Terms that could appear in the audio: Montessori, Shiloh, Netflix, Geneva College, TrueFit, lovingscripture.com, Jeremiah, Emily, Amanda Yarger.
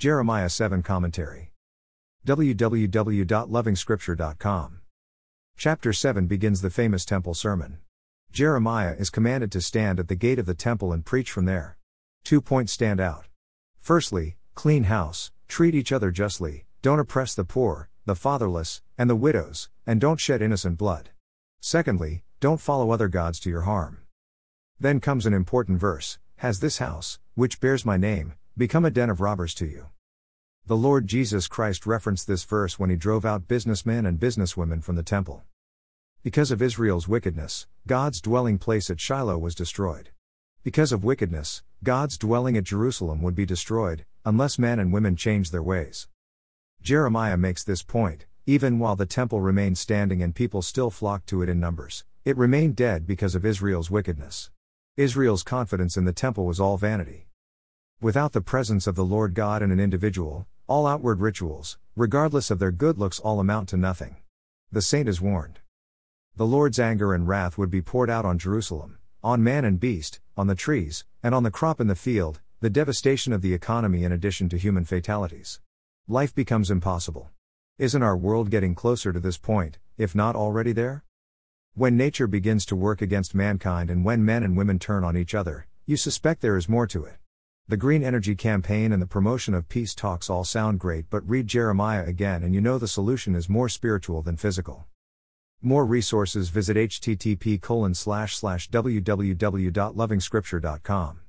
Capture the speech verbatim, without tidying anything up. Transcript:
Jeremiah seven Commentary. w w w dot loving scripture dot com. Chapter seven begins the famous temple sermon. Jeremiah is commanded to stand at the gate of the temple and preach from there. Two points stand out. Firstly, clean house, treat each other justly, don't oppress the poor, the fatherless, and the widows, and don't shed innocent blood. Secondly, don't follow other gods to your harm. Then comes an important verse, has this house, which bears my name, become a den of robbers to you? The Lord Jesus Christ referenced this verse when he drove out businessmen and businesswomen from the temple. Because of Israel's wickedness, God's dwelling place at Shiloh was destroyed. Because of wickedness, God's dwelling at Jerusalem would be destroyed, unless men and women changed their ways. Jeremiah makes this point, even while the temple remained standing and people still flocked to it in numbers, it remained dead because of Israel's wickedness. Israel's confidence in the temple was all vanity. Without the presence of the Lord God in an individual, all outward rituals, regardless of their good looks, all amount to nothing. The saint is warned. The Lord's anger and wrath would be poured out on Jerusalem, on man and beast, on the trees, and on the crop in the field, the devastation of the economy in addition to human fatalities. Life becomes impossible. Isn't our world getting closer to this point, if not already there? When nature begins to work against mankind and when men and women turn on each other, you suspect there is more to it. The green energy campaign and the promotion of peace talks all sound great, but read Jeremiah again and you know the solution is more spiritual than physical. More resources, visit h t t p colon slash slash w w w dot loving scripture dot com.